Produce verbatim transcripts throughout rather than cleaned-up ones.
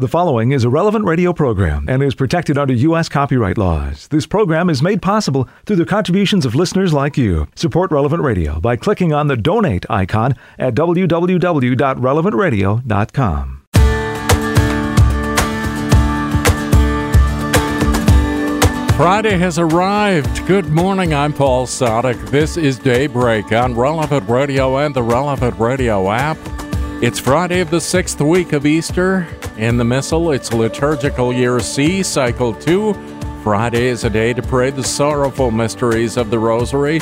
The following is a Relevant Radio program and is protected under U S copyright laws. This program is made possible through the contributions of listeners like you. Support Relevant Radio by clicking on the donate icon at w w w dot relevant radio dot com. Friday has arrived. Good morning. I'm Paul Sadek. This is Daybreak on Relevant Radio and the Relevant Radio app. It's Friday of the sixth week of Easter. In the Missal, it's Liturgical Year C, Cycle two. Friday is a day to pray the sorrowful mysteries of the Rosary.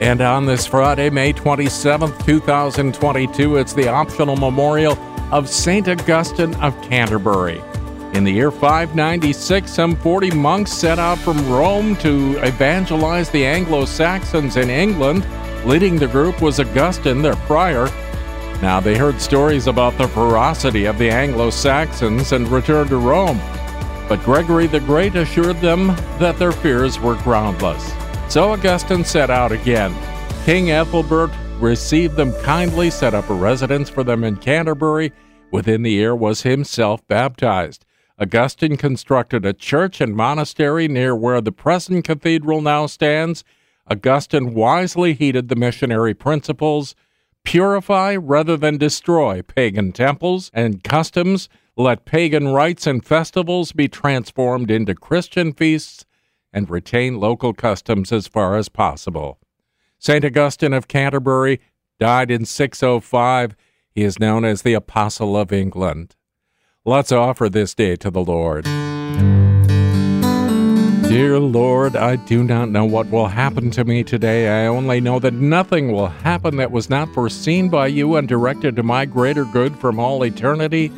And on this Friday, May twenty-seventh, two thousand twenty-two, it's the optional memorial of Saint Augustine of Canterbury. In the year five ninety-six, some forty monks set out from Rome to evangelize the Anglo-Saxons in England. Leading the group was Augustine, their prior. Now, they heard stories about the ferocity of the Anglo-Saxons and returned to Rome, but Gregory the Great assured them that their fears were groundless. So Augustine set out again. King Ethelbert received them kindly, set up a residence for them in Canterbury. Within the year was himself baptized. Augustine constructed a church and monastery near where the present cathedral now stands. Augustine wisely heeded the missionary principles: purify rather than destroy pagan temples and customs, let pagan rites and festivals be transformed into Christian feasts, and retain local customs as far as possible. Saint Augustine of Canterbury died in six oh five. He is known as the Apostle of England. Let's offer this day to the Lord. Dear Lord, I do not know what will happen to me today. I only know that nothing will happen that was not foreseen by you and directed to my greater good from all eternity.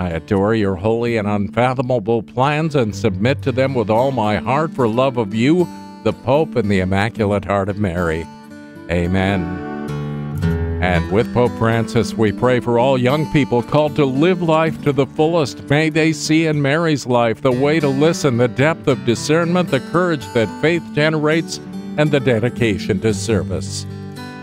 I adore your holy and unfathomable plans and submit to them with all my heart for love of you, the Pope, and the Immaculate Heart of Mary. Amen. And with Pope Francis, we pray for all young people called to live life to the fullest. May they see in Mary's life the way to listen, the depth of discernment, the courage that faith generates, and the dedication to service.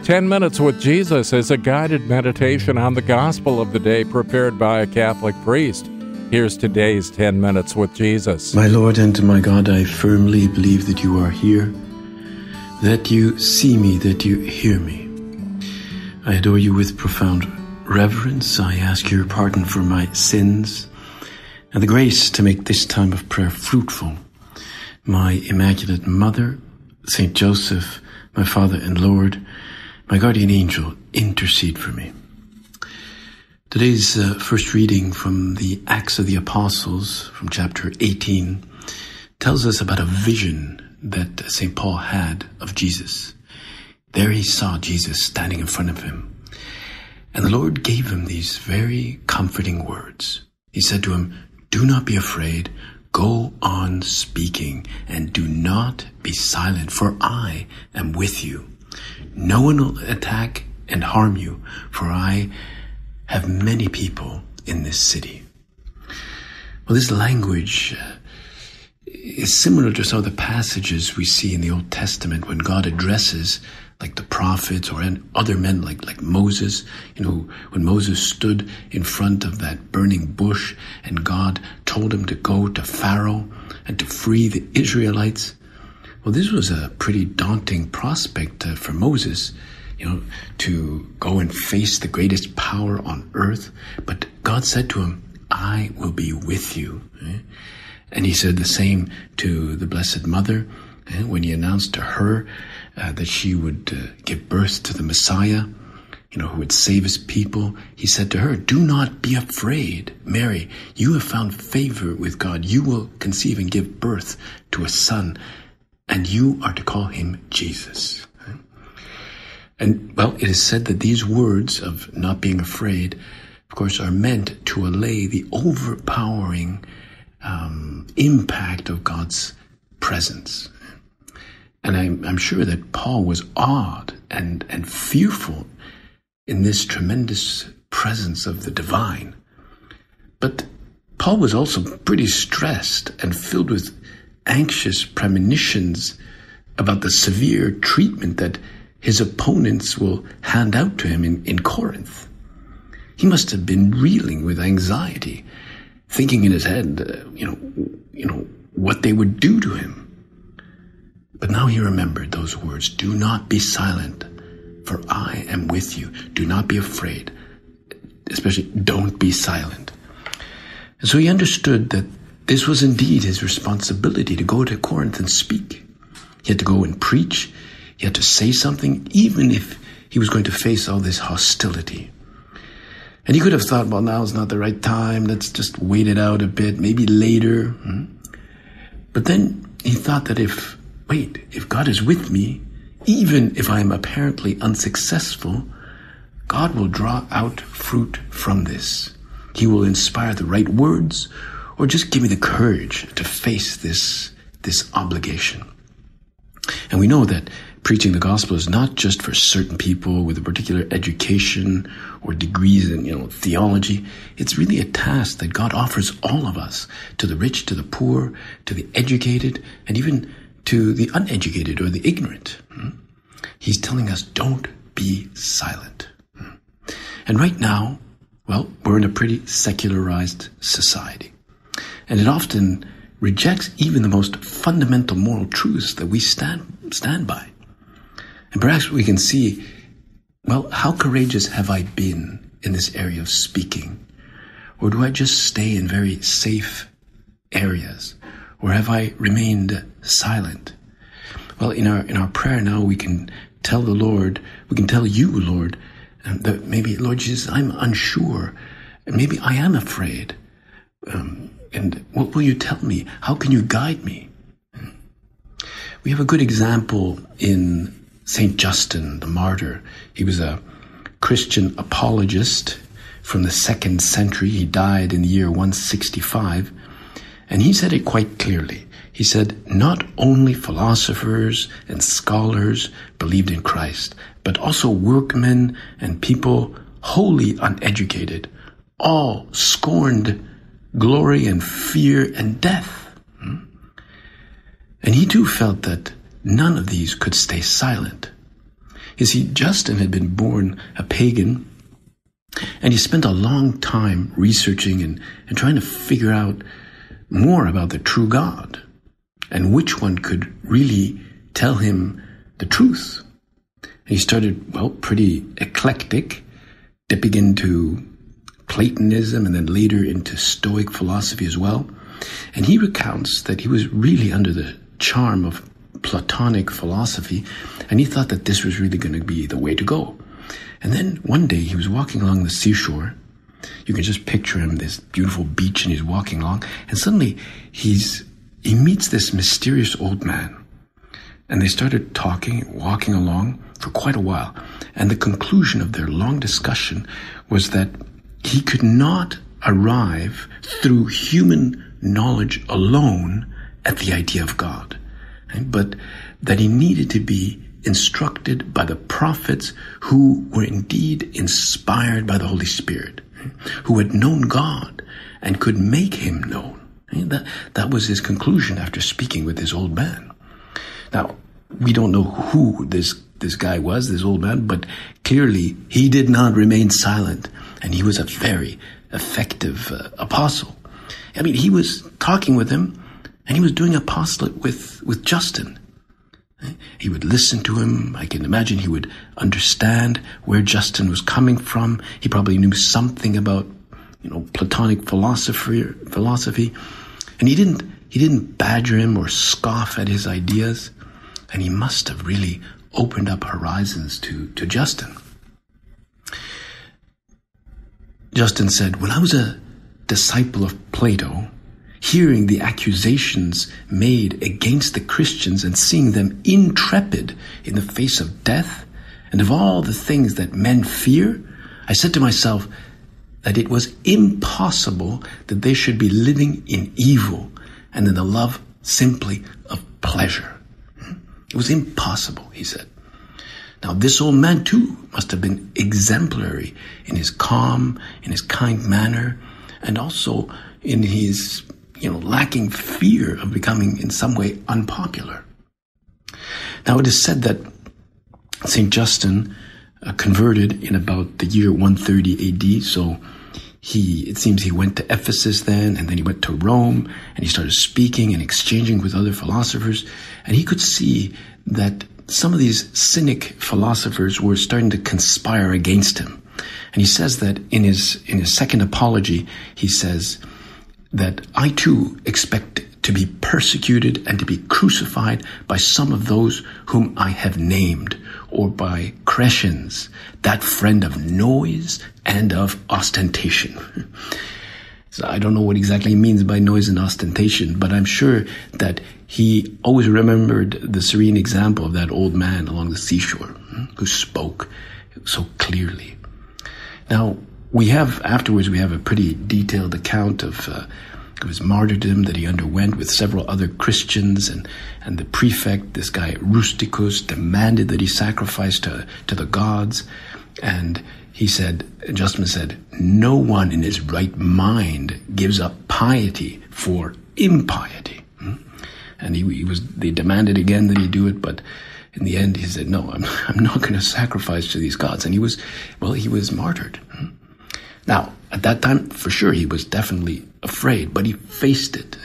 Ten Minutes with Jesus is a guided meditation on the gospel of the day prepared by a Catholic priest. Here's today's Ten Minutes with Jesus. My Lord and my God, I firmly believe that you are here, that you see me, that you hear me. I adore you with profound reverence. I ask your pardon for my sins and the grace to make this time of prayer fruitful. My Immaculate Mother, Saint Joseph, my Father and Lord, my guardian angel, intercede for me. Today's uh, first reading from the Acts of the Apostles, from chapter eighteen, tells us about a vision that Saint Paul had of Jesus. There he saw Jesus standing in front of him, and the Lord gave him these very comforting words. He said to him, "Do not be afraid, go on speaking, and do not be silent, for I am with you. No one will attack and harm you, for I have many people in this city." Well, this language is similar to some of the passages we see in the Old Testament when God addresses, like the prophets or other men like, like Moses. You know, when Moses stood in front of that burning bush and God told him to go to Pharaoh and to free the Israelites. Well, this was a pretty daunting prospect uh, for Moses, you know, to go and face the greatest power on earth. But God said to him, "I will be with you." Eh? And he said the same to the Blessed Mother eh, when he announced to her uh, that she would uh, give birth to the Messiah, you know, who would save his people. He said to her, "Do not be afraid, Mary. You have found favor with God. You will conceive and give birth to a son, and you are to call him Jesus." Eh? And, well, it is said that these words of not being afraid, of course, are meant to allay the overpowering Um, impact of God's presence. And I'm, I'm sure that Paul was awed and, and fearful in this tremendous presence of the divine. But Paul was also pretty stressed and filled with anxious premonitions about the severe treatment that his opponents will hand out to him in, in Corinth. He must have been reeling with anxiety thinking in his head, uh, you know, you know, what they would do to him. But now he remembered those words, do not be silent, for I am with you. Do not be afraid, especially don't be silent. And so he understood that this was indeed his responsibility to go to Corinth and speak. He had to go and preach. He had to say something, even if he was going to face all this hostility. And he could have thought, well, now's not the right time. Let's just wait it out a bit, maybe later. But then he thought that if, wait, if God is with me, even if I am apparently unsuccessful, God will draw out fruit from this. He will inspire the right words, or just give me the courage to face this, this obligation. And we know that preaching the gospel is not just for certain people with a particular education or degrees in, you know, theology. It's really a task that God offers all of us, to the rich, to the poor, to the educated, and even to the uneducated or the ignorant. He's telling us, don't be silent. And right now, well, we're in a pretty secularized society. And it often rejects even the most fundamental moral truths that we stand stand by. And perhaps we can see, well, how courageous have I been in this area of speaking? Or do I just stay in very safe areas? Or have I remained silent? Well, in our in our prayer now, we can tell the Lord, we can tell you, Lord, that maybe, Lord Jesus, I'm unsure. Maybe I am afraid. Um, and what will you tell me? How can you guide me? We have a good example in Saint Justin, the martyr. He was a Christian apologist from the second century. He died in the year one sixty-five, and he said it quite clearly. He said, not only philosophers and scholars believed in Christ, but also workmen and people wholly uneducated, all scorned glory and fear and death. And he too felt that none of these could stay silent. You see, Justin had been born a pagan, and he spent a long time researching and, and trying to figure out more about the true God and which one could really tell him the truth. And he started, well, pretty eclectic, dipping into Platonism and then later into Stoic philosophy as well. And he recounts that he was really under the charm of Platonic philosophy, and he thought that this was really going to be the way to go. And then one day he was walking along the seashore. You can just picture him, this beautiful beach, and he's walking along, and suddenly he's he meets this mysterious old man. And they started talking, walking along for quite a while. And the conclusion of their long discussion was that he could not arrive through human knowledge alone at the idea of God, but that he needed to be instructed by the prophets who were indeed inspired by the Holy Spirit, who had known God and could make him known. That, that was his conclusion after speaking with this old man. Now, we don't know who this, this guy was, this old man, but clearly he did not remain silent, and he was a very effective uh, apostle. I mean, he was talking with him, and he was doing apostolate with, with Justin. He would listen to him. I can imagine he would understand where Justin was coming from. He probably knew something about, you know, Platonic philosophy, philosophy. And he didn't, he didn't badger him or scoff at his ideas. And he must have really opened up horizons to, to Justin. Justin said, when I was a disciple of Plato, hearing the accusations made against the Christians and seeing them intrepid in the face of death and of all the things that men fear, I said to myself that it was impossible that they should be living in evil and in the love simply of pleasure. It was impossible, he said. Now, this old man too must have been exemplary in his calm, in his kind manner, and also in his, you know, lacking fear of becoming in some way unpopular. Now, it is said that Saint Justin uh, converted in about the year one thirty A D, so He, it seems he went to Ephesus then, and then he went to Rome, and he started speaking and exchanging with other philosophers. And he could see that some of these cynic philosophers were starting to conspire against him. And he says that in his, in his second apology, he says that I too expect to be persecuted and to be crucified by some of those whom I have named, or by Crescens, that friend of noise and of ostentation. So I don't know what exactly he means by noise and ostentation, but I'm sure that he always remembered the serene example of that old man along the seashore who spoke so clearly. Now, we have, afterwards, we have a pretty detailed account of uh, It was martyrdom that he underwent with several other Christians, and, and the prefect, this guy Rusticus, demanded that he sacrifice to, to the gods. And he said, Justin said, no one in his right mind gives up piety for impiety. And he, he was, they demanded again that he do it, but in the end he said, no, I'm, I'm not going to sacrifice to these gods. And he was, well, he was martyred. Now, at that time, for sure, he was definitely afraid, but he faced it,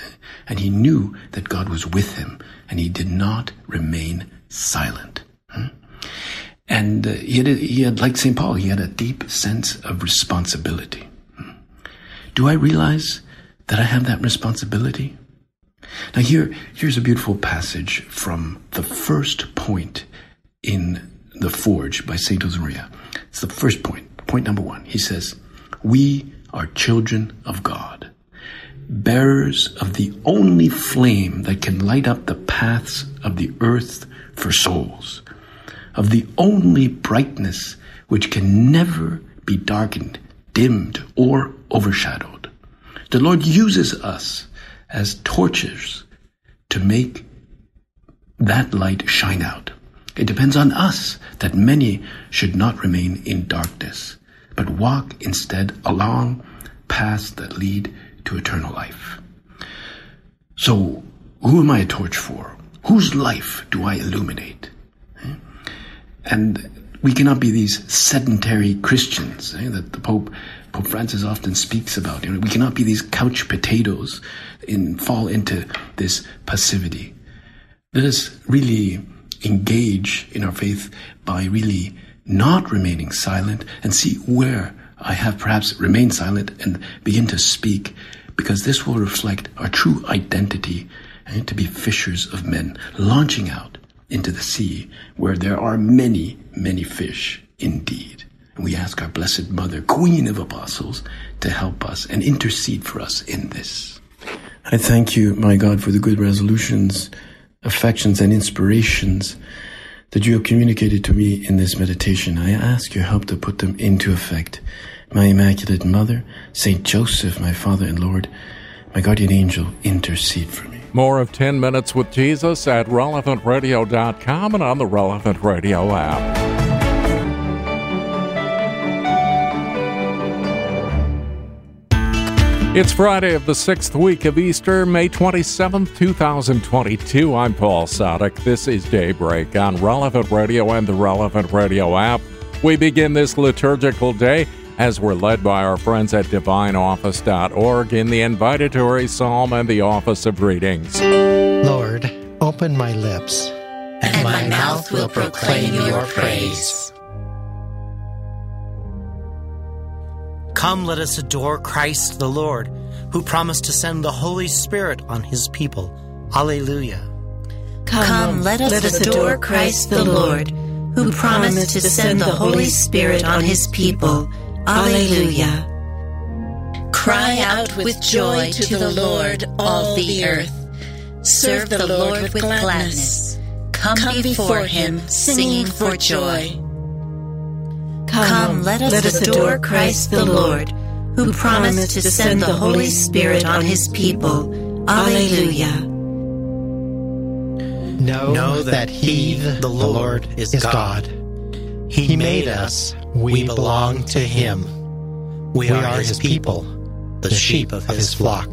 and he knew that God was with him, and he did not remain silent. And he had, he had, like Saint Paul, he had a deep sense of responsibility. Do I realize that I have that responsibility? Now, here, here's a beautiful passage from the first point in The Forge by Saint Josemaria. It's the first point, point number one. He says, we are children of God, bearers of the only flame that can light up the paths of the earth for souls, of the only brightness which can never be darkened, dimmed, or overshadowed. The Lord uses us as torches to make that light shine out. It depends on us that many should not remain in darkness, but walk instead along paths that lead to eternal life. So, who am I a torch for? Whose life do I illuminate? And we cannot be these sedentary Christians eh, that the Pope, Pope Francis often speaks about. We cannot be these couch potatoes and fall into this passivity. Let us really engage in our faith by really not remaining silent, and see where I have perhaps remained silent and begin to speak, because this will reflect our true identity, and to be fishers of men, launching out into the sea where there are many, many fish indeed. And we ask our Blessed Mother, Queen of Apostles, to help us and intercede for us in this. I thank you, my God, for the good resolutions, affections, and inspirations that you have communicated to me in this meditation. I ask your help to put them into effect. My Immaculate Mother, Saint Joseph, my Father and Lord, my guardian angel, intercede for me. More of ten minutes with Jesus at relevant radio dot com and on the Relevant Radio app. It's Friday of the sixth week of Easter, May twenty-seventh, twenty twenty-two. I'm Paul Sadek. This is Daybreak on Relevant Radio and the Relevant Radio app. We begin this liturgical day as we're led by our friends at Divine Office dot org in the invitatory psalm and the office of readings. Lord, open my lips, and, and my mouth will proclaim your praise. Come, let us adore Christ the Lord, who promised to send the Holy Spirit on his people. Alleluia. Come, Come let, us let us adore Christ the Lord, who promised to send the Holy Spirit on his people. Alleluia. Cry out with joy to the Lord, all the earth. Serve the Lord with gladness. Come, Come before him, singing for joy. Come, let us, let us adore Christ the Lord, who promised to send the Holy Spirit on his people. Alleluia. Know, know that he, the Lord, is God. He made us, we belong to him. We are his people, the sheep of his flock.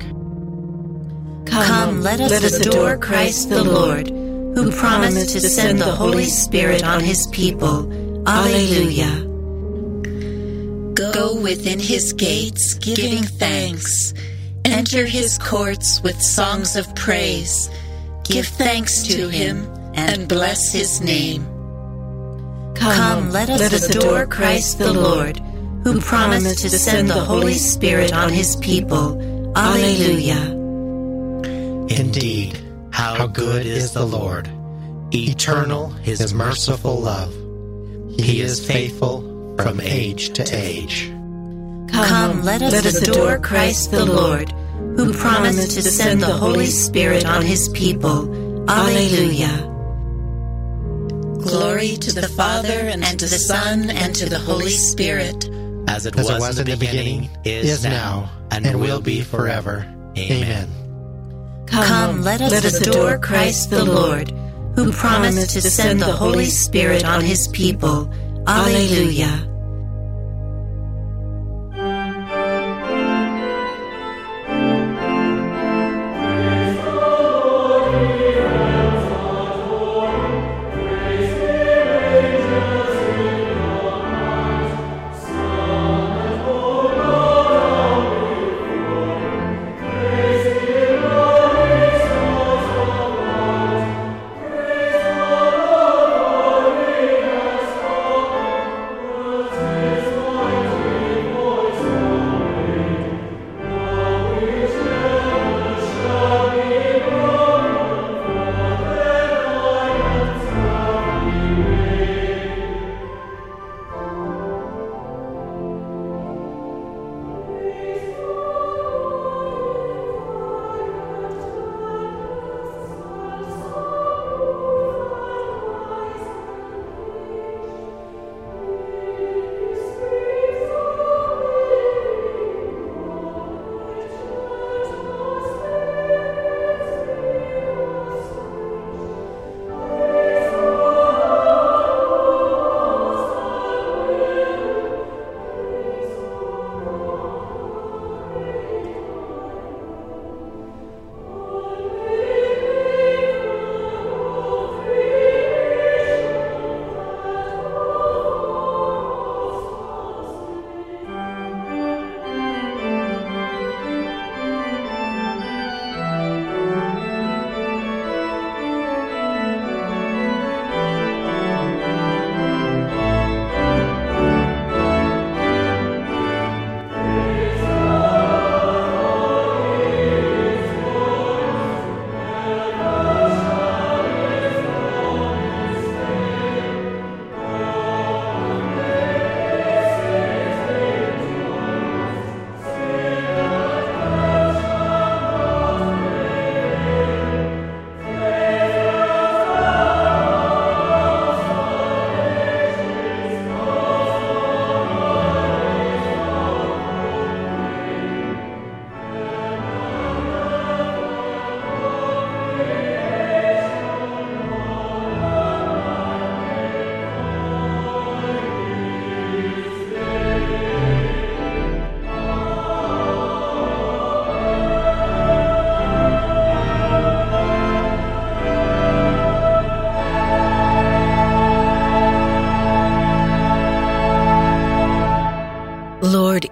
Come, let us, let us adore Christ the Lord, who promised to send the Holy Spirit on his people. Alleluia. Go within his gates giving thanks. Enter his courts with songs of praise. Give thanks to him and bless his name. Come, let us adore Christ the Lord, who promised to send the Holy Spirit on his people. Alleluia. Indeed, how good is the Lord! Eternal his merciful love. He is faithful from age to age. Come, let us adore Christ the Lord, who promised to send the Holy Spirit on his people. Alleluia. Glory to the Father, and to the Son, and to the Holy Spirit. As it was in the beginning, is now, and will be forever. Amen. Come, let us adore Christ the Lord, who promised to send the Holy Spirit on his people. Alleluia.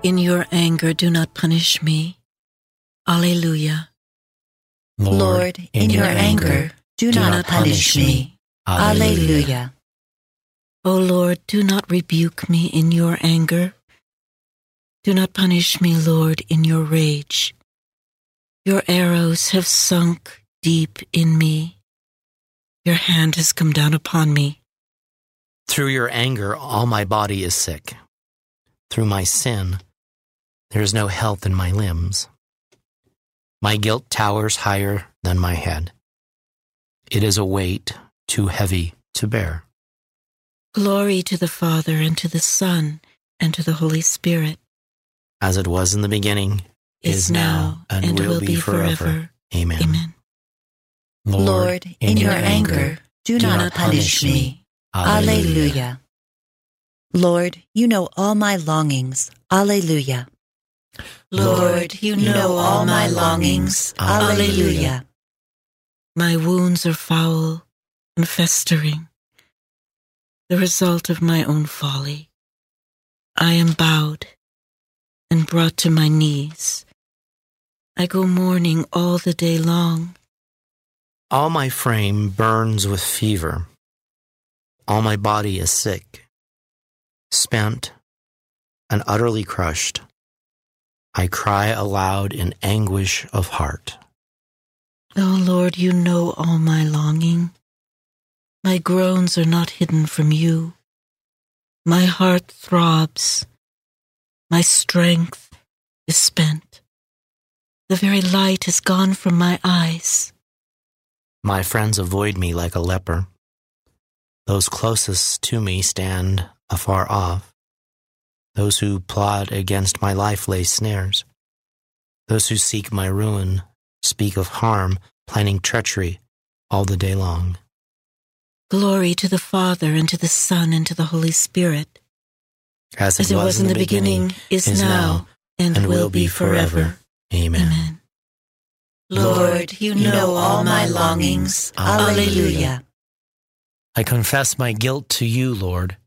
In your anger, do not punish me. Alleluia. Lord, Lord in, in your anger, anger do, do not, not punish me. me. Alleluia. O Lord, do not rebuke me in your anger. Do not punish me, Lord, in your rage. Your arrows have sunk deep in me. Your hand has come down upon me. Through your anger, all my body is sick. Through my sin, there is no health in my limbs. My guilt towers higher than my head. It is a weight too heavy to bear. Glory to the Father, and to the Son, and to the Holy Spirit. As it was in the beginning, is now, and, and will, will be forever. forever. Amen. Amen. Lord, Lord in, in your anger, anger do, do not, not punish me. me. Alleluia. Alleluia. Lord, you know all my longings. Alleluia. Lord, you know all my longings. Alleluia. My wounds are foul and festering, the result of my own folly. I am bowed and brought to my knees. I go mourning all the day long. All my frame burns with fever. All my body is sick, spent, and utterly crushed. I cry aloud in anguish of heart. O Lord, you know all my longing. My groans are not hidden from you. My heart throbs. My strength is spent. The very light has gone from my eyes. My friends avoid me like a leper. Those closest to me stand afar off. Those who plot against my life lay snares. Those who seek my ruin speak of harm, planning treachery all the day long. Glory to the Father, and to the Son, and to the Holy Spirit. As it, As it was, was in the beginning, beginning is, is now, now and, and will be forever. Amen. Amen. Lord, you know all my longings. Alleluia. I confess my guilt to you, Lord.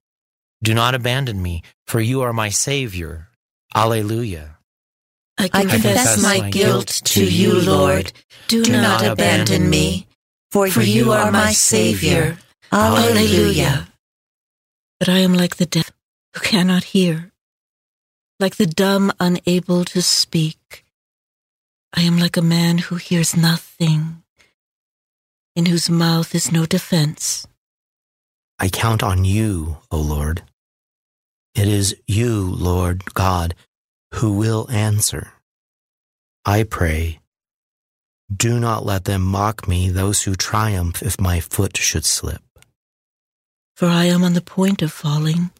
Do not abandon me, for you are my Savior. Alleluia. I confess, I confess my guilt to you, Lord. Do, do not, not abandon me, for, for you are my Savior. Alleluia. But I am like the deaf who cannot hear, like the dumb unable to speak. I am like a man who hears nothing, in whose mouth is no defense. I count on you, O Lord. It is you, Lord God, who will answer. I pray, do not let them mock me, those who triumph if my foot should slip. For I am on the point of falling,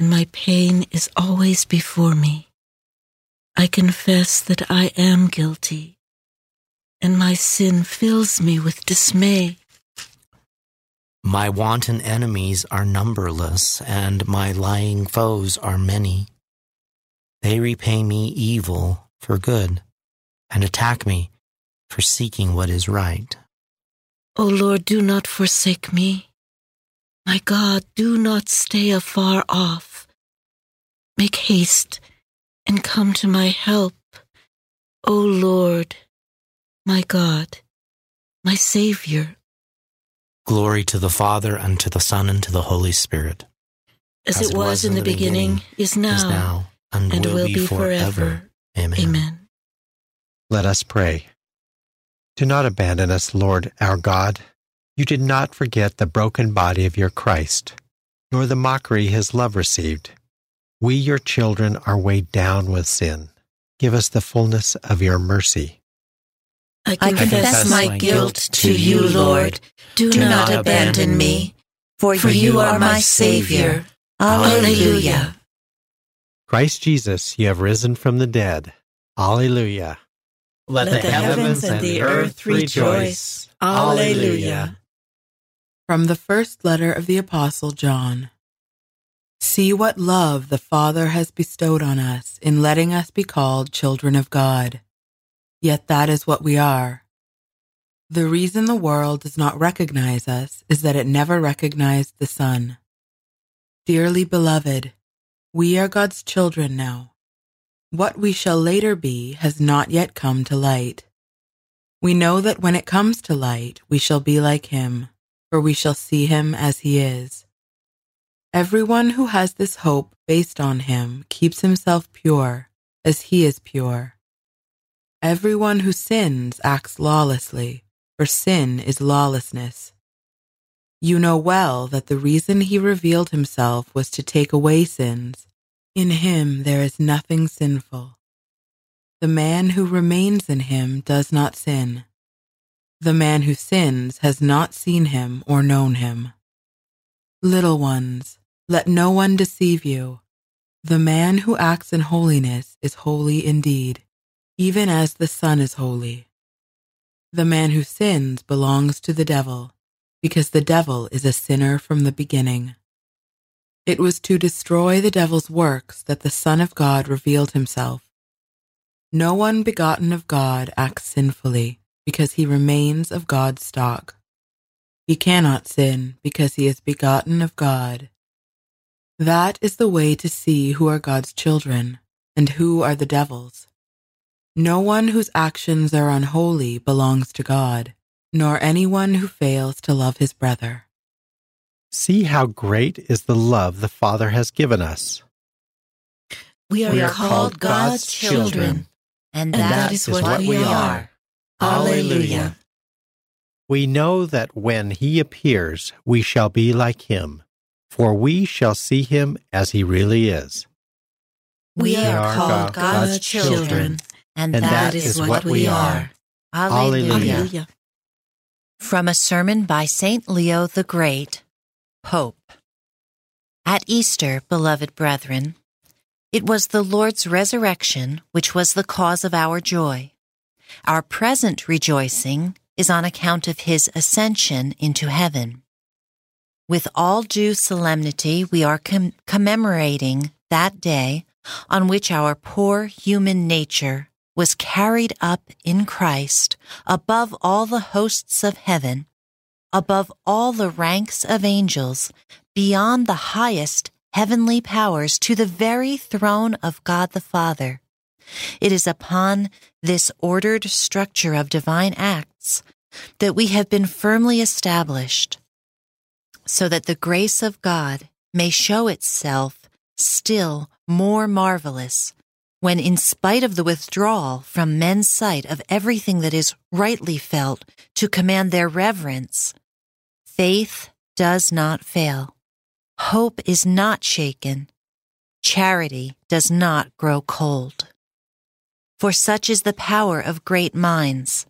and my pain is always before me. I confess that I am guilty, and my sin fills me with dismay. My wanton enemies are numberless, and my lying foes are many. They repay me evil for good, and attack me for seeking what is right. O Lord, do not forsake me. My God, do not stay afar off. Make haste and come to my help. O Lord, my God, my Savior. Glory to the Father, and to the Son, and to the Holy Spirit. As, As it was, was in the beginning, beginning is, now, is now, and, and will, will be, be forever. forever. Amen. Amen. Let us pray. Do not abandon us, Lord our God. You did not forget the broken body of your Christ, nor the mockery his love received. We, your children, are weighed down with sin. Give us the fullness of your mercy. I confess, I confess my guilt to you, Lord. Do, do not, not abandon me, for, for you are my Savior. Alleluia. Christ Jesus, you have risen from the dead. Alleluia. Let, Let the, the heavens and the earth rejoice. Alleluia. From the first letter of the Apostle John. See what love the Father has bestowed on us in letting us be called children of God. Yet that is what we are. The reason the world does not recognize us is that it never recognized the Son. Dearly beloved, we are God's children now. What we shall later be has not yet come to light. We know that when it comes to light, we shall be like him, for we shall see him as he is. Everyone who has this hope based on him keeps himself pure, as he is pure. Everyone who sins acts lawlessly, for sin is lawlessness. You know well that the reason he revealed himself was to take away sins. In him there is nothing sinful. The man who remains in him does not sin. The man who sins has not seen him or known him. Little ones, let no one deceive you. The man who acts in holiness is holy indeed, even as the Son is holy. The man who sins belongs to the devil, because the devil is a sinner from the beginning. It was to destroy the devil's works that the Son of God revealed himself. No one begotten of God acts sinfully, because he remains of God's stock. He cannot sin, because he is begotten of God. That is the way to see who are God's children and who are the devil's. No one whose actions are unholy belongs to God, nor anyone who fails to love his brother. See how great is the love the Father has given us. We are, we are called God's children, and that, and that is what, what we are. Alleluia. We know that when he appears, we shall be like him, for we shall see him as he really is. We, we are, are called God's, God's children. children. And, and that, that is what, what we are. Alleluia. From a sermon by Saint Leo the Great, Pope. At Easter, beloved brethren, it was the Lord's resurrection which was the cause of our joy. Our present rejoicing is on account of his ascension into heaven. With all due solemnity, we are com- commemorating that day on which our poor human nature was carried up in Christ above all the hosts of heaven, above all the ranks of angels, beyond the highest heavenly powers, to the very throne of God the Father. It is upon this ordered structure of divine acts that we have been firmly established, so that the grace of God may show itself still more marvelous, when in spite of the withdrawal from men's sight of everything that is rightly felt to command their reverence, faith does not fail, hope is not shaken, charity does not grow cold. For such is the power of great minds,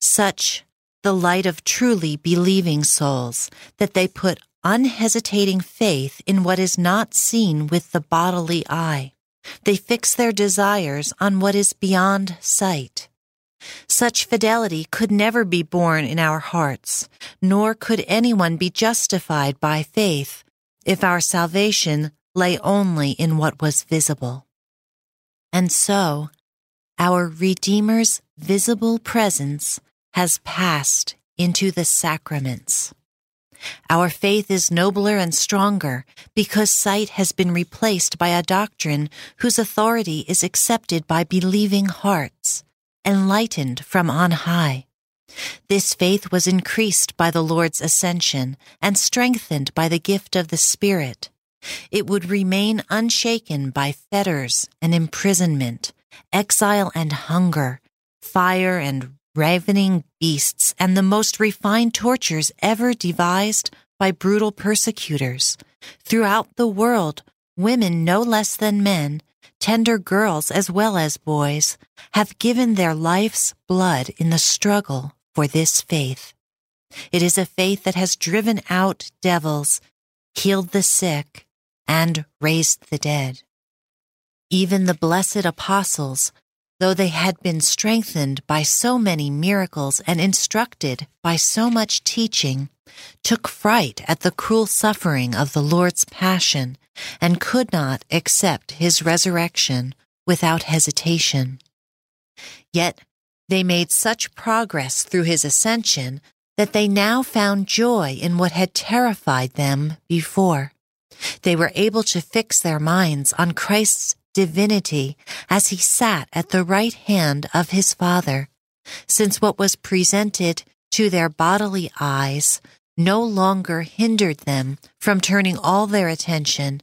such the light of truly believing souls, that they put unhesitating faith in what is not seen with the bodily eye. They fix their desires on what is beyond sight. Such fidelity could never be born in our hearts, nor could anyone be justified by faith if our salvation lay only in what was visible. And so, our Redeemer's visible presence has passed into the sacraments. Our faith is nobler and stronger because sight has been replaced by a doctrine whose authority is accepted by believing hearts, enlightened from on high. This faith was increased by the Lord's ascension and strengthened by the gift of the Spirit. It would remain unshaken by fetters and imprisonment, exile and hunger, fire and ravening beasts, and the most refined tortures ever devised by brutal persecutors. Throughout the world, women no less than men, tender girls as well as boys, have given their life's blood in the struggle for this faith. It is a faith that has driven out devils, healed the sick, and raised the dead. Even the blessed apostles, though they had been strengthened by so many miracles and instructed by so much teaching, took fright at the cruel suffering of the Lord's passion and could not accept his resurrection without hesitation. Yet they made such progress through his ascension that they now found joy in what had terrified them before. They were able to fix their minds on Christ's divinity as he sat at the right hand of his Father, since what was presented to their bodily eyes no longer hindered them from turning all their attention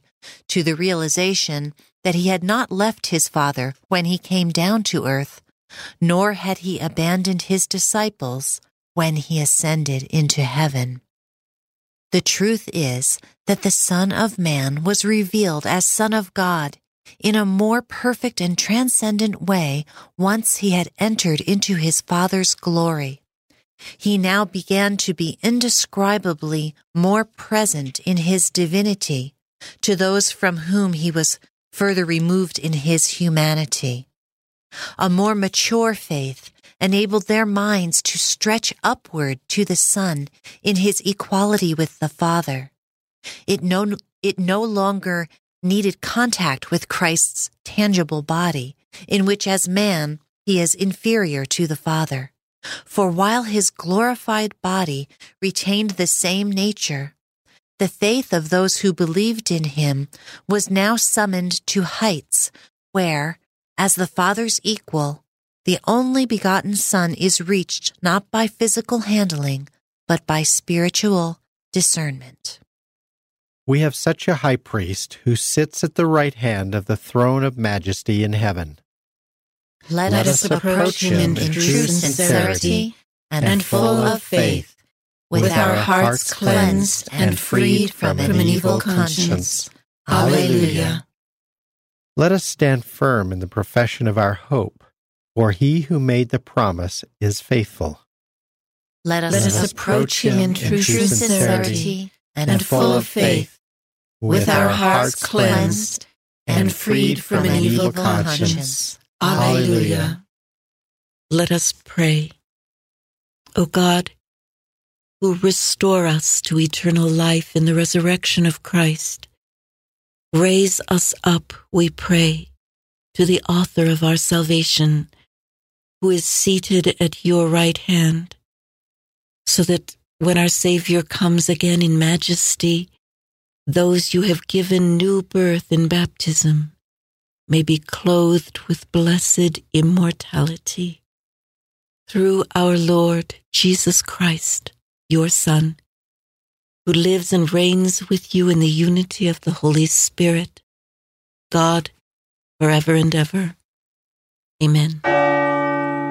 to the realization that he had not left his Father when he came down to earth, nor had he abandoned his disciples when he ascended into heaven. The truth is that the Son of Man was revealed as Son of God in a more perfect and transcendent way once he had entered into his Father's glory. He now began to be indescribably more present in his divinity to those from whom he was further removed in his humanity. A more mature faith enabled their minds to stretch upward to the Son in his equality with the Father. It no, it no longer needed contact with Christ's tangible body, in which as man he is inferior to the Father. For while his glorified body retained the same nature, The faith of those who believed in him was now summoned to heights where, as the Father's equal, the only begotten Son is reached not by physical handling, but by spiritual discernment. We have such a high priest who sits at the right hand of the throne of majesty in heaven. Let, Let us approach him in true sincerity and, and full of faith, with, with our hearts cleansed and freed from an evil conscience. Alleluia. Let us stand firm in the profession of our hope, for he who made the promise is faithful. Let us, Let us approach him in true sincerity and, and full of faith, with our hearts cleansed and freed from an evil conscience. Alleluia. Let us pray. O God, who restore us to eternal life in the resurrection of Christ, raise us up, we pray, to the author of our salvation, who is seated at your right hand, so that when our Savior comes again in majesty, those you have given new birth in baptism may be clothed with blessed immortality. Through our Lord Jesus Christ, your Son, who lives and reigns with you in the unity of the Holy Spirit, God, forever and ever. Amen.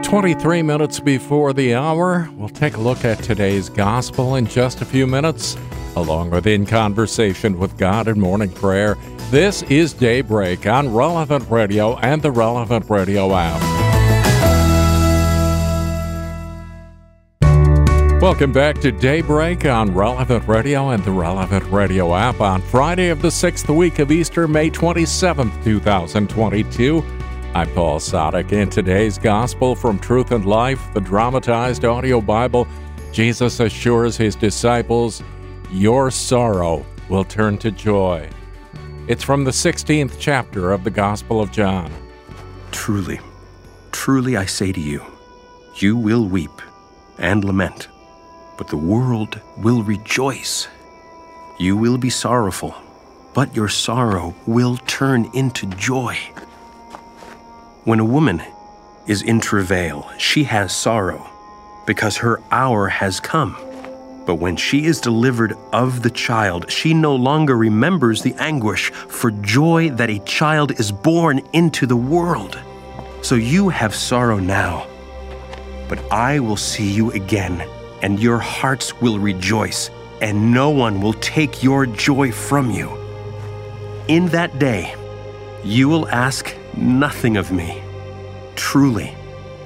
twenty-three minutes before the hour, we'll take a look at today's gospel in just a few minutes, along with In Conversation with God and Morning Prayer. This is Daybreak on Relevant Radio and the Relevant Radio app. Welcome back to Daybreak on Relevant Radio and the Relevant Radio app on Friday of the sixth week of Easter, May twenty-seventh, twenty twenty-two. I'm Paul Sadek. In today's Gospel from Truth and Life, the dramatized audio Bible, Jesus assures his disciples, "Your sorrow will turn to joy." It's from the sixteenth chapter of the Gospel of John. Truly, truly I say to you, you will weep and lament, but the world will rejoice. You will be sorrowful, but your sorrow will turn into joy. When a woman is in travail, she has sorrow, because her hour has come. But when she is delivered of the child, she no longer remembers the anguish for joy that a child is born into the world. So you have sorrow now, but I will see you again, and your hearts will rejoice, and no one will take your joy from you. In that day, you will ask nothing of me. Truly,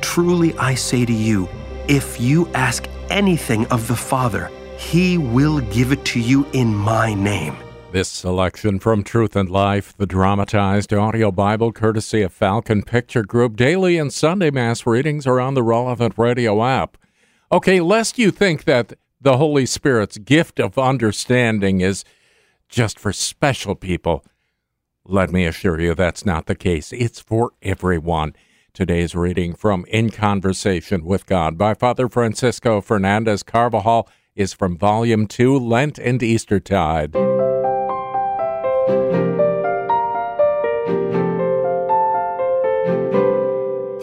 truly I say to you, if you ask anything of the Father, he will give it to you in my name. This selection from Truth and Life, the dramatized audio Bible, courtesy of Falcon Picture Group. Daily and Sunday Mass readings are on the Relevant Radio app. Okay, lest you think that the Holy Spirit's gift of understanding is just for special people, let me assure you that's not the case. It's for everyone. Today's reading from In Conversation with God by Father Francisco Fernandez Carvajal is from Volume two, Lent and Eastertide.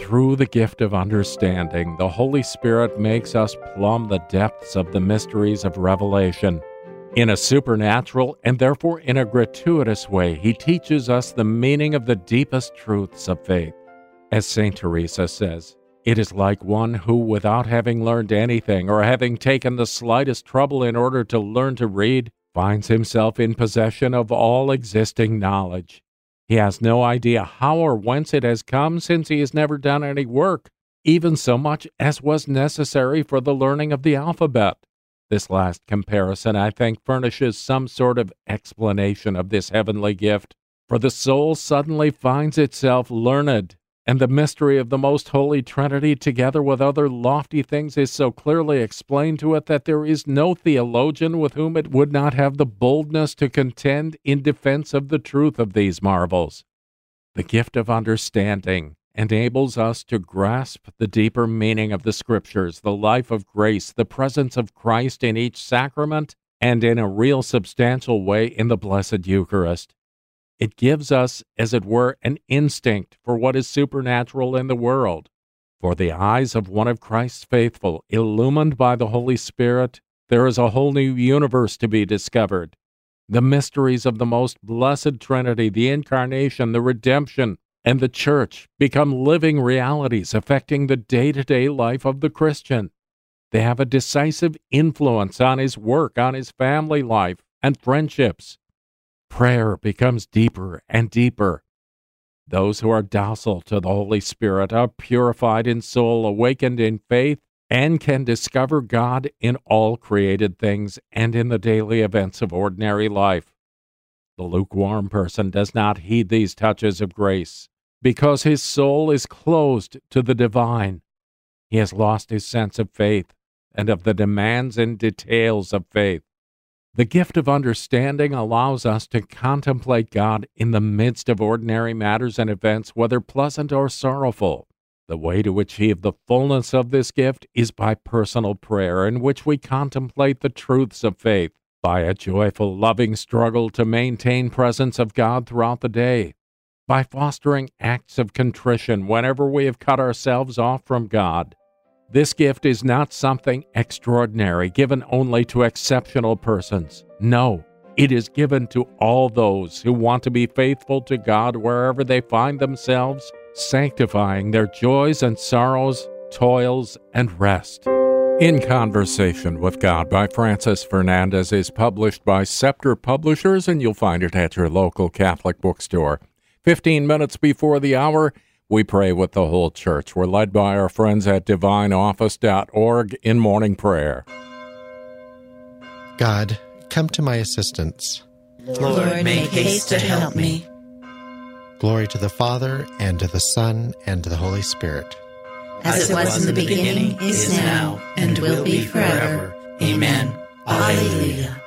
Through the gift of understanding, the Holy Spirit makes us plumb the depths of the mysteries of revelation. In a supernatural and therefore in a gratuitous way, he teaches us the meaning of the deepest truths of faith. As Saint Teresa says, it is like one who, without having learned anything or having taken the slightest trouble in order to learn to read, finds himself in possession of all existing knowledge. He has no idea how or whence it has come, since he has never done any work, even so much as was necessary for the learning of the alphabet. This last comparison, I think, furnishes some sort of explanation of this heavenly gift, for the soul suddenly finds itself learned, and the mystery of the Most Holy Trinity, together with other lofty things, is so clearly explained to it that there is no theologian with whom it would not have the boldness to contend in defense of the truth of these marvels. The gift of understanding enables us to grasp the deeper meaning of the Scriptures, the life of grace, the presence of Christ in each sacrament, and in a real substantial way in the Blessed Eucharist. It gives us, as it were, an instinct for what is supernatural in the world. For the eyes of one of Christ's faithful, illumined by the Holy Spirit, there is a whole new universe to be discovered. The mysteries of the most blessed Trinity, the Incarnation, the Redemption, and the Church become living realities affecting the day-to-day life of the Christian. They have a decisive influence on his work, on his family life, and friendships. Prayer becomes deeper and deeper. Those who are docile to the Holy Spirit are purified in soul, awakened in faith, and can discover God in all created things and in the daily events of ordinary life. The lukewarm person does not heed these touches of grace because his soul is closed to the divine. He has lost his sense of faith and of the demands and details of faith. The gift of understanding allows us to contemplate God in the midst of ordinary matters and events, whether pleasant or sorrowful. The way to achieve the fullness of this gift is by personal prayer, in which we contemplate the truths of faith, by a joyful, loving struggle to maintain presence of God throughout the day, by fostering acts of contrition whenever we have cut ourselves off from God. This gift is not something extraordinary, given only to exceptional persons. No, it is given to all those who want to be faithful to God wherever they find themselves, sanctifying their joys and sorrows, toils and rest. In Conversation with God by Francis Fernandez is published by Scepter Publishers, and you'll find it at your local Catholic bookstore. Fifteen minutes before the hour, we pray with the whole church. We're led by our friends at Divine Office dot org in morning prayer. God, come to my assistance. Lord, make haste to help me. Glory to the Father, and to the Son, and to the Holy Spirit. As it was in the beginning, is now, and will be forever. Amen. Alleluia.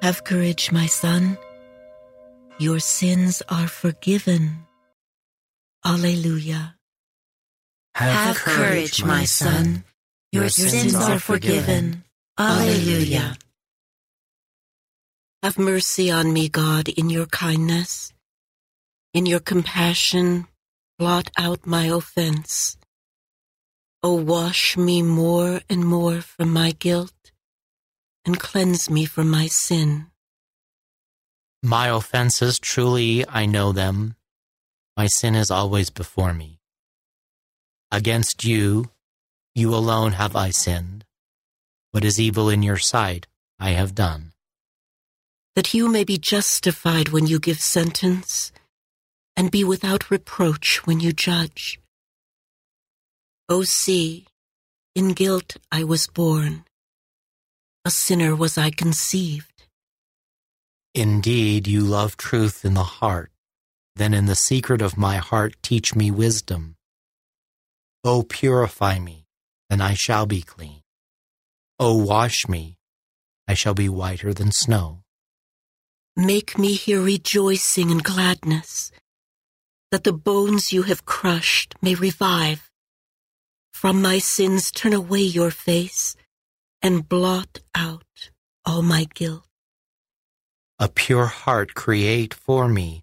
Have courage, my son. Your sins are forgiven. Alleluia. Have, Have courage, my son. Your, your sins, sins are forgiven. Alleluia. Have mercy on me, God, in your kindness. In your compassion, blot out my offense. O wash me more and more from my guilt, and cleanse me from my sin. My offenses, truly I know them. My sin is always before me. Against you, you alone have I sinned. What is evil in your sight, I have done. That you may be justified when you give sentence, and be without reproach when you judge. O see, in guilt I was born. A sinner was I conceived. Indeed, you love truth in the heart. Then in the secret of my heart teach me wisdom. O purify me, and I shall be clean. O wash me, I shall be whiter than snow. Make me hear rejoicing and gladness, that the bones you have crushed may revive. From my sins turn away your face, and blot out all my guilt. A pure heart create for me,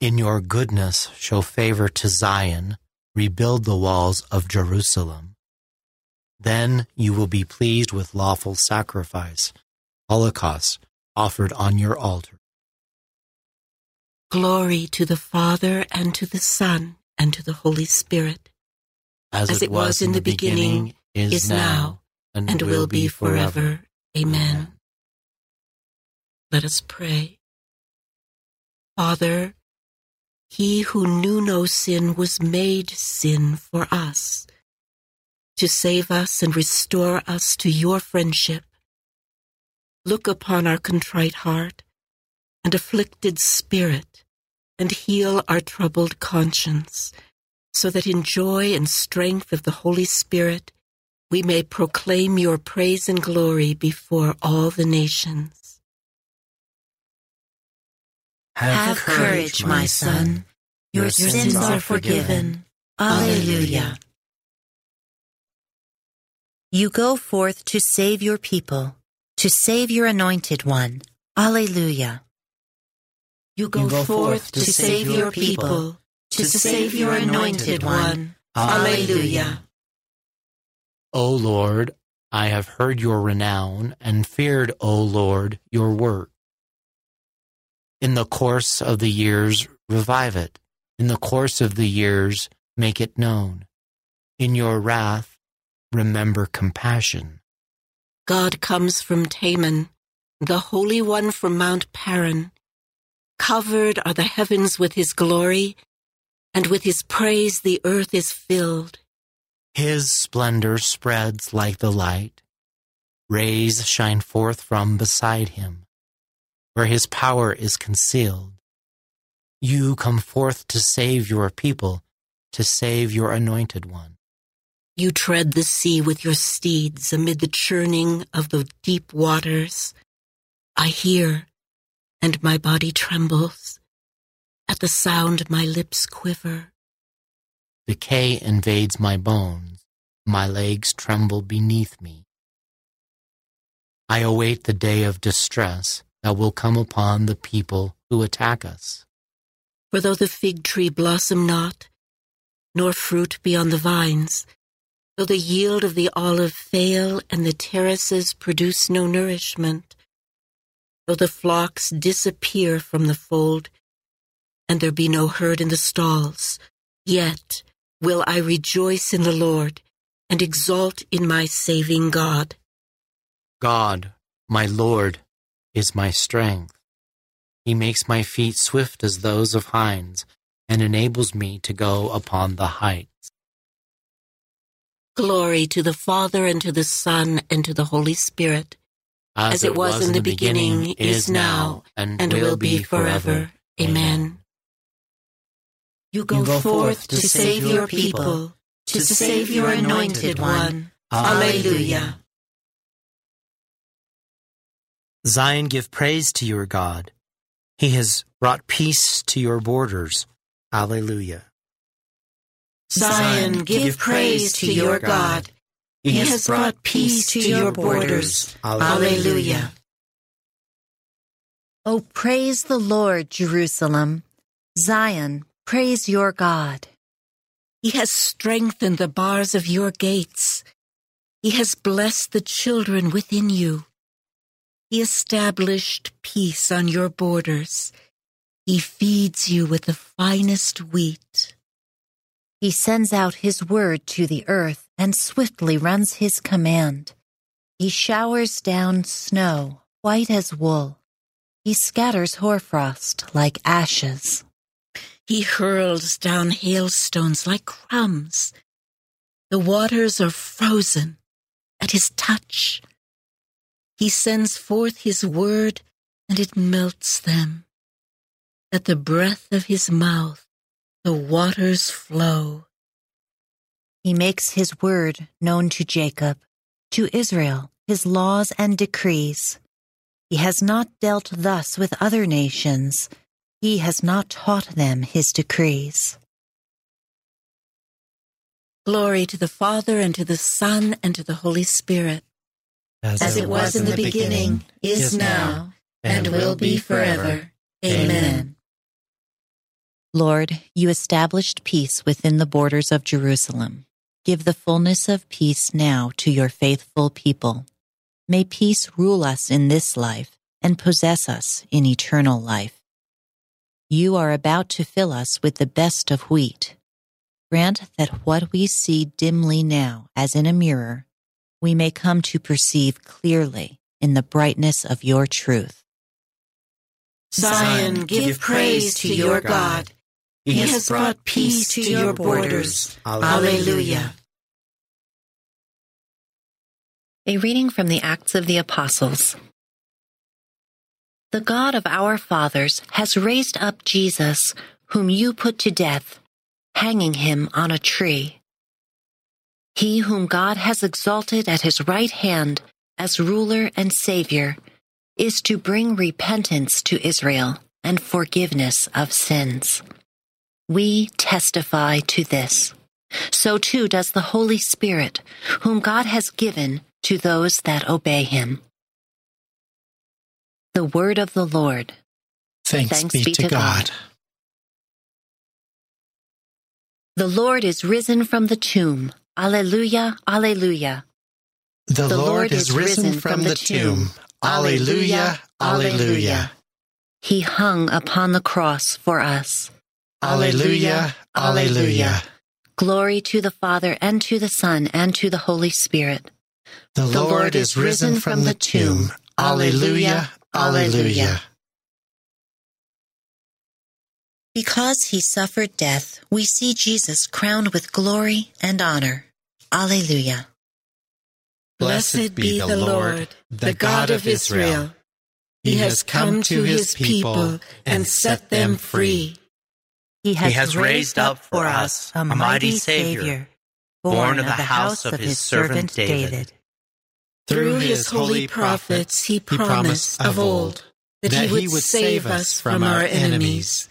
In your goodness show favor to Zion, rebuild the walls of Jerusalem. Then you will be pleased with lawful sacrifice, holocausts, offered on your altar. Glory to the Father, and to the Son, and to the Holy Spirit, as, as it was, was in the beginning, beginning is now, and, and will, will be forever. forever. Amen. Let us pray. Father, he who knew no sin was made sin for us, to save us and restore us to your friendship. Look upon our contrite heart and afflicted spirit, and heal our troubled conscience, so that in joy and strength of the Holy Spirit we may proclaim your praise and glory before all the nations. Have, Have courage, courage, my son. Your, your sins, sins are forgiven. Alleluia. You go forth to save your people, to save your anointed one. Alleluia. You go, you go forth, forth to save your people, to save your anointed one. Alleluia. O Lord, I have heard your renown, and feared, O Lord, your work. In the course of the years, revive it. In the course of the years, make it known. In your wrath, remember compassion. God comes from Taman, the Holy One from Mount Paran. Covered are the heavens with his glory, and with his praise the earth is filled. His splendor spreads like the light. Rays shine forth from beside him, where his power is concealed. You come forth to save your people, to save your anointed one. You tread the sea with your steeds amid the churning of the deep waters. I hear, and my body trembles. At the sound my lips quiver. Decay invades my bones. My legs tremble beneath me. I await the day of distress that will come upon the people who attack us. For though the fig tree blossom not, nor fruit be on the vines, though the yield of the olive fail and the terraces produce no nourishment, though the flocks disappear from the fold, and there be no herd in the stalls, yet will I rejoice in the Lord, and exalt in my saving God. God, my Lord, is my strength. He makes my feet swift as those of hinds, and enables me to go upon the heights. Glory to the Father, and to the Son, and to the Holy Spirit, as, as it was, was in the beginning, beginning is now, and, and will be forever. Amen. You go, you go forth to save your people, to save your anointed one. Alleluia. Zion, give praise to your God. He has brought peace to your borders. Alleluia. Zion, give praise to your God. He has brought peace to your borders. Alleluia. O praise the Lord, Jerusalem. Zion, praise your God. He has strengthened the bars of your gates. He has blessed the children within you. He established peace on your borders. He feeds you with the finest wheat. He sends out his word to the earth and swiftly runs his command. He showers down snow, white as wool. He scatters hoarfrost like ashes. He hurls down hailstones like crumbs. The waters are frozen at his touch. He sends forth his word, and it melts them. At the breath of his mouth, the waters flow. He makes his word known to Jacob, to Israel, his laws and decrees. He has not dealt thus with other nations. He has not taught them his decrees. Glory to the Father, and to the Son, and to the Holy Spirit. As, As it was in the beginning, is now, and will be forever. Amen. Lord, you established peace within the borders of Jerusalem. Give the fullness of peace now to your faithful people. May peace rule us in this life and possess us in eternal life. You are about to fill us with the best of wheat. Grant that what we see dimly now, as in a mirror, we may come to perceive clearly in the brightness of your truth. Zion, give praise to your God. He has brought peace to your borders. Alleluia. A reading from the Acts of the Apostles. The God of our fathers has raised up Jesus, whom you put to death, hanging him on a tree. He whom God has exalted at his right hand as ruler and Savior is to bring repentance to Israel and forgiveness of sins. We testify to this. So too does the Holy Spirit, whom God has given to those that obey him. The word of the Lord. Thanks, Thanks be, be to God. God. The Lord is risen from the tomb. Alleluia, alleluia. The, the Lord, Lord is risen, risen from, from the tomb. tomb. Alleluia, alleluia. He hung upon the cross for us. Alleluia, alleluia. Glory to the Father, and to the Son, and to the Holy Spirit. The, the Lord, Lord is risen from the tomb. Alleluia, alleluia. Because he suffered death, we see Jesus crowned with glory and honor. Alleluia. Blessed be the Lord, the God of Israel. He has come to his people and set them free. He has, he has raised up for us a mighty Savior, born of the house of his servant David. Through his holy prophets he promised of old that he would save us from our enemies,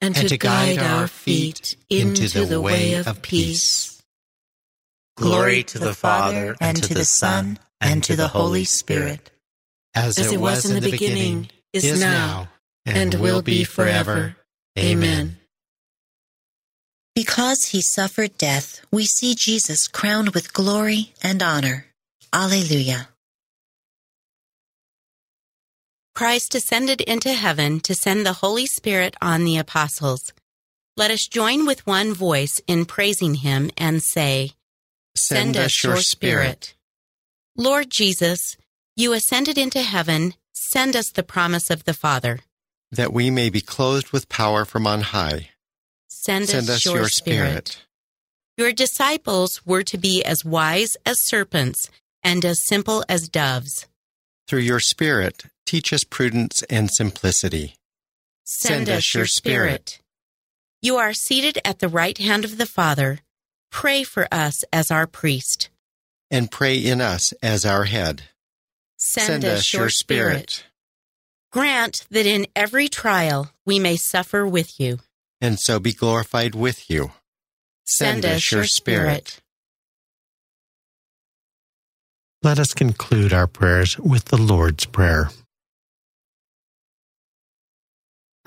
and to guide our feet into the way of peace. Glory to the Father, and to the Son, and to the Holy Spirit, as it was in the beginning, is now, and will be forever. Amen. Because he suffered death, we see Jesus crowned with glory and honor. Alleluia. Christ ascended into heaven to send the Holy Spirit on the apostles. Let us join with one voice in praising him and say, Send, Send us your Spirit. Lord Jesus, you ascended into heaven. Send us the promise of the Father, that we may be clothed with power from on high. Send, Send us, us your, your Spirit. Spirit. Your disciples were to be as wise as serpents and as simple as doves. Through your Spirit, teach us prudence and simplicity. Send, Send us your Spirit. Spirit. You are seated at the right hand of the Father. Pray for us as our priest. And pray in us as our head. Send, Send us, us your Spirit. Spirit. Grant that in every trial we may suffer with you, and so be glorified with you. Send, Send us, us your Spirit. Spirit. Let us conclude our prayers with the Lord's Prayer.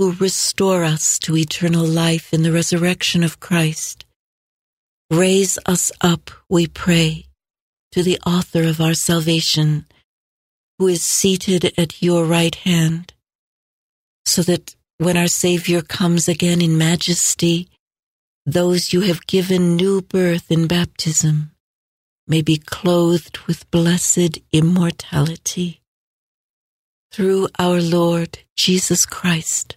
who restore us to eternal life in the resurrection of Christ, raise us up, we pray, to the author of our salvation, who is seated at your right hand, so that when our Savior comes again in majesty, those you have given new birth in baptism may be clothed with blessed immortality. Through our Lord Jesus Christ,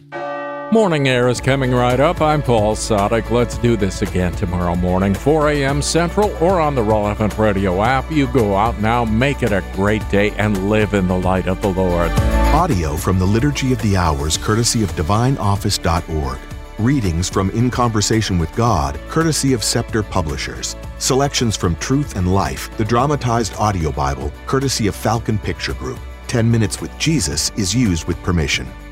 Morning Air is coming right up. I'm Paul Sadek. Let's do this again tomorrow morning, four a.m. Central, or on the Relevant Radio app. You go out now, make it a great day, and live in the light of the Lord. Audio from the Liturgy of the Hours, courtesy of Divine Office dot org. Readings from In Conversation with God, courtesy of Scepter Publishers. Selections from Truth and Life, the dramatized audio Bible, courtesy of Falcon Picture Group. ten Minutes with Jesus is used with permission.